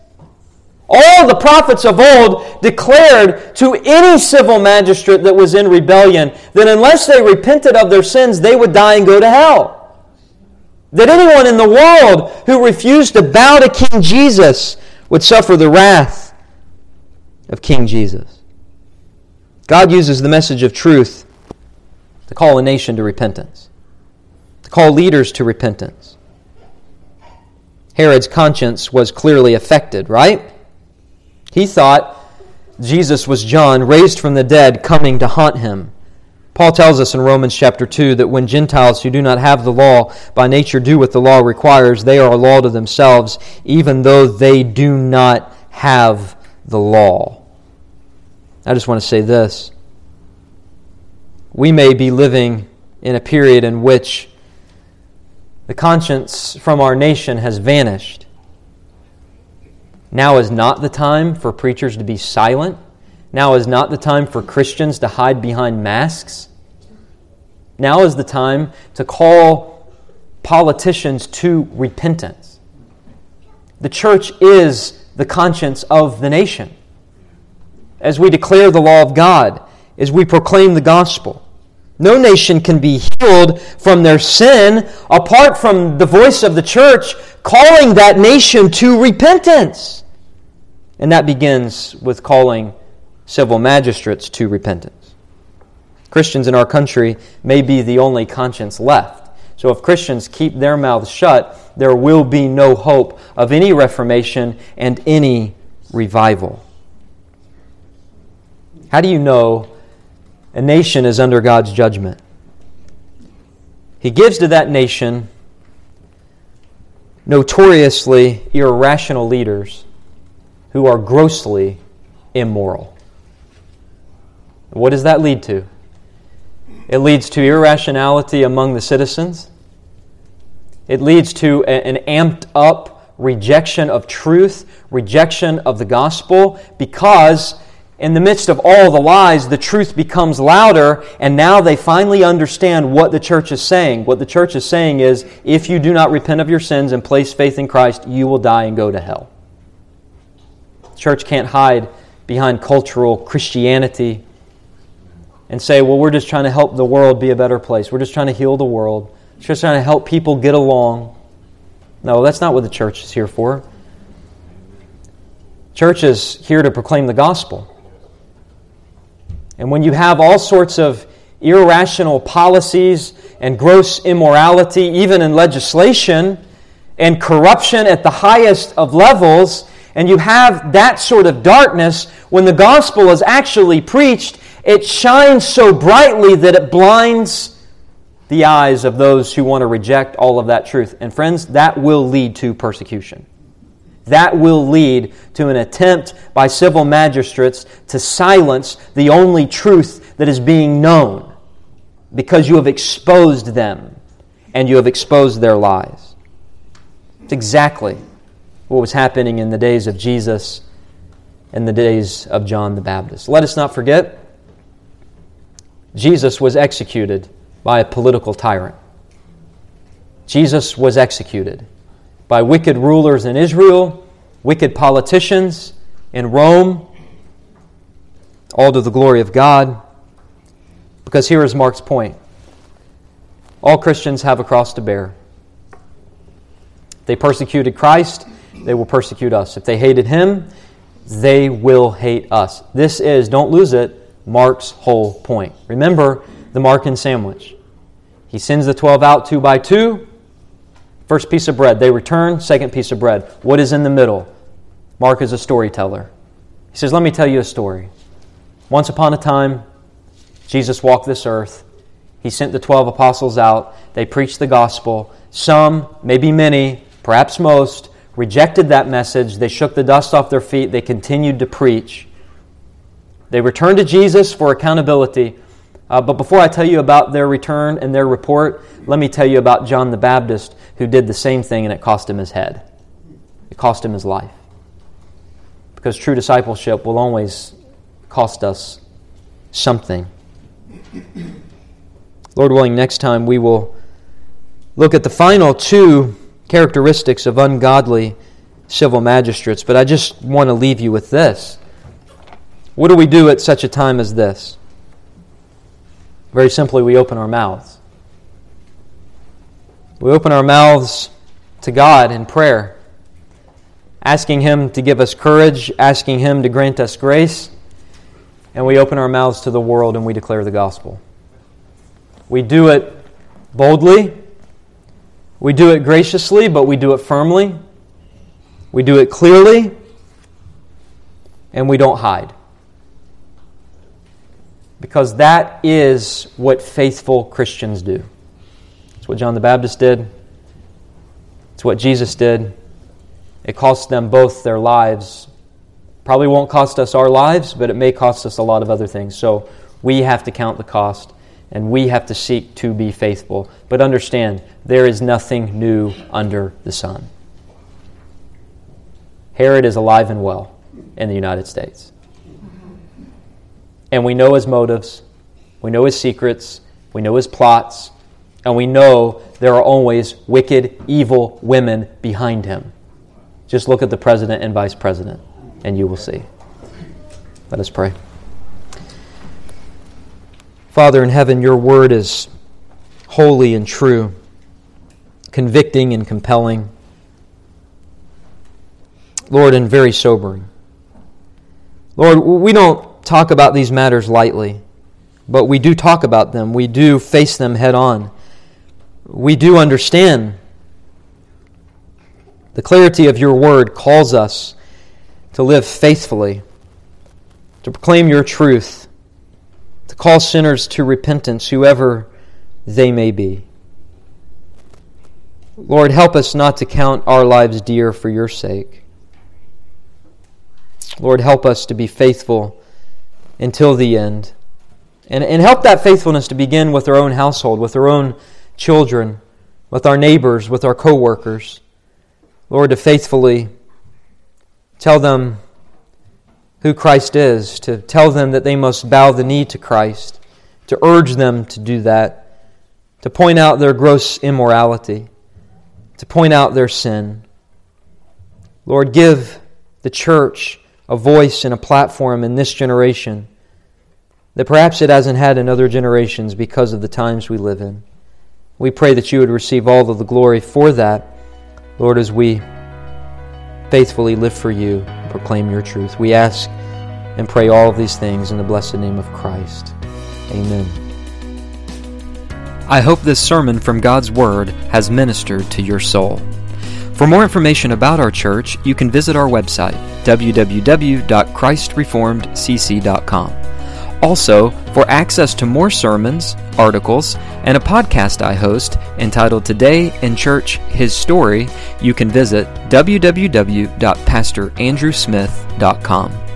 All the prophets of old declared to any civil magistrate that was in rebellion that unless they repented of their sins, they would die and go to hell. That anyone in the world who refused to bow to King Jesus would suffer the wrath of King Jesus. God uses the message of truth to call a nation to repentance, to call leaders to repentance. Herod's conscience was clearly affected, right? He thought Jesus was John, raised from the dead, coming to haunt him. Paul tells us in Romans chapter 2 that when Gentiles who do not have the law by nature do what the law requires, they are a law to themselves, even though they do not have the law. I just want to say this. We may be living in a period in which the conscience from our nation has vanished. Now is not the time for preachers to be silent. Now is not the time for Christians to hide behind masks. Now is the time to call politicians to repentance. The church is the conscience of the nation. As we declare the law of God, as we proclaim the gospel, no nation can be healed from their sin apart from the voice of the church calling that nation to repentance. And that begins with calling civil magistrates to repentance. Christians in our country may be the only conscience left. So if Christians keep their mouths shut, there will be no hope of any reformation and any revival. How do you know a nation is under God's judgment? He gives to that nation notoriously irrational leaders who are grossly immoral. What does that lead to? It leads to irrationality among the citizens. It leads to an amped up rejection of truth, rejection of the gospel, because in the midst of all the lies, the truth becomes louder, and now they finally understand what the church is saying. What the church is saying is, if you do not repent of your sins and place faith in Christ, you will die and go to hell. The church can't hide behind cultural Christianity and say, well, we're just trying to help the world be a better place. We're just trying to heal the world. We're just trying to help people get along. No, that's not what the church is here for. Church is here to proclaim the gospel. And when you have all sorts of irrational policies and gross immorality, even in legislation, and corruption at the highest of levels, and you have that sort of darkness, when the gospel is actually preached, it shines so brightly that it blinds the eyes of those who want to reject all of that truth. And friends, that will lead to persecution. That will lead to an attempt by civil magistrates to silence the only truth that is being known, because you have exposed them and you have exposed their lies. It's exactly what was happening in the days of Jesus and the days of John the Baptist. Let us not forget, Jesus was executed by a political tyrant. Jesus was executed by wicked rulers in Israel, wicked politicians in Rome, all to the glory of God. Because here is Mark's point. All Christians have a cross to bear. If they persecuted Christ, they will persecute us. If they hated Him, they will hate us. This is, don't lose it, Mark's whole point. Remember the Markan sandwich. He sends the 12 out 2 by 2. First piece of bread, they return. Second piece of bread. What is in the middle? Mark is a storyteller. He says, let me tell you a story. Once upon a time, Jesus walked this earth. He sent the 12 apostles out. They preached the gospel. Some, maybe many, perhaps most, rejected that message. They shook the dust off their feet. They continued to preach. They returned to Jesus for accountability. But before I tell you about their return and their report, let me tell you about John the Baptist, who did the same thing and it cost him his head. It cost him his life. Because true discipleship will always cost us something. Lord willing, next time we will look at the final two characteristics of ungodly civil magistrates. But I just want to leave you with this. What do we do at such a time as this? Very simply, we open our mouths. We open our mouths to God in prayer, asking Him to give us courage, asking Him to grant us grace, and we open our mouths to the world and we declare the gospel. We do it boldly, we do it graciously, but we do it firmly, we do it clearly, and we don't hide. Because that is what faithful Christians do. It's what John the Baptist did. It's what Jesus did. It cost them both their lives. Probably won't cost us our lives, but it may cost us a lot of other things. So we have to count the cost, and we have to seek to be faithful. But understand, there is nothing new under the sun. Herod is alive and well in the United States. And we know his motives, we know his secrets, We know his plots, and we know there are always wicked, evil women behind him. Just look at the president and vice president, and you will see. Let us pray. Father in heaven, your word is holy and true, convicting and compelling, Lord, and very sobering. Lord, we don't talk about these matters lightly, but we do talk about them. We do face them head on. We do understand. The clarity of your word calls us to live faithfully, to proclaim your truth, to call sinners to repentance, whoever they may be. Lord, help us not to count our lives dear for your sake. Lord, help us to be faithful until the end. And help that faithfulness to begin with our own household, with our own children, with our neighbors, with our co-workers. Lord, to faithfully tell them who Christ is, to tell them that they must bow the knee to Christ, to urge them to do that, to point out their gross immorality, to point out their sin. Lord, give the church a voice and a platform in this generation that perhaps it hasn't had in other generations because of the times we live in. We pray that you would receive all of the glory for that, Lord, as we faithfully live for you and proclaim your truth. We ask and pray all of these things in the blessed name of Christ. Amen. I hope this sermon from God's Word has ministered to your soul. For more information about our church, you can visit our website, www.christreformedcc.com. Also, for access to more sermons, articles, and a podcast I host entitled Today in Church, His Story, you can visit www.pastorandrewsmith.com.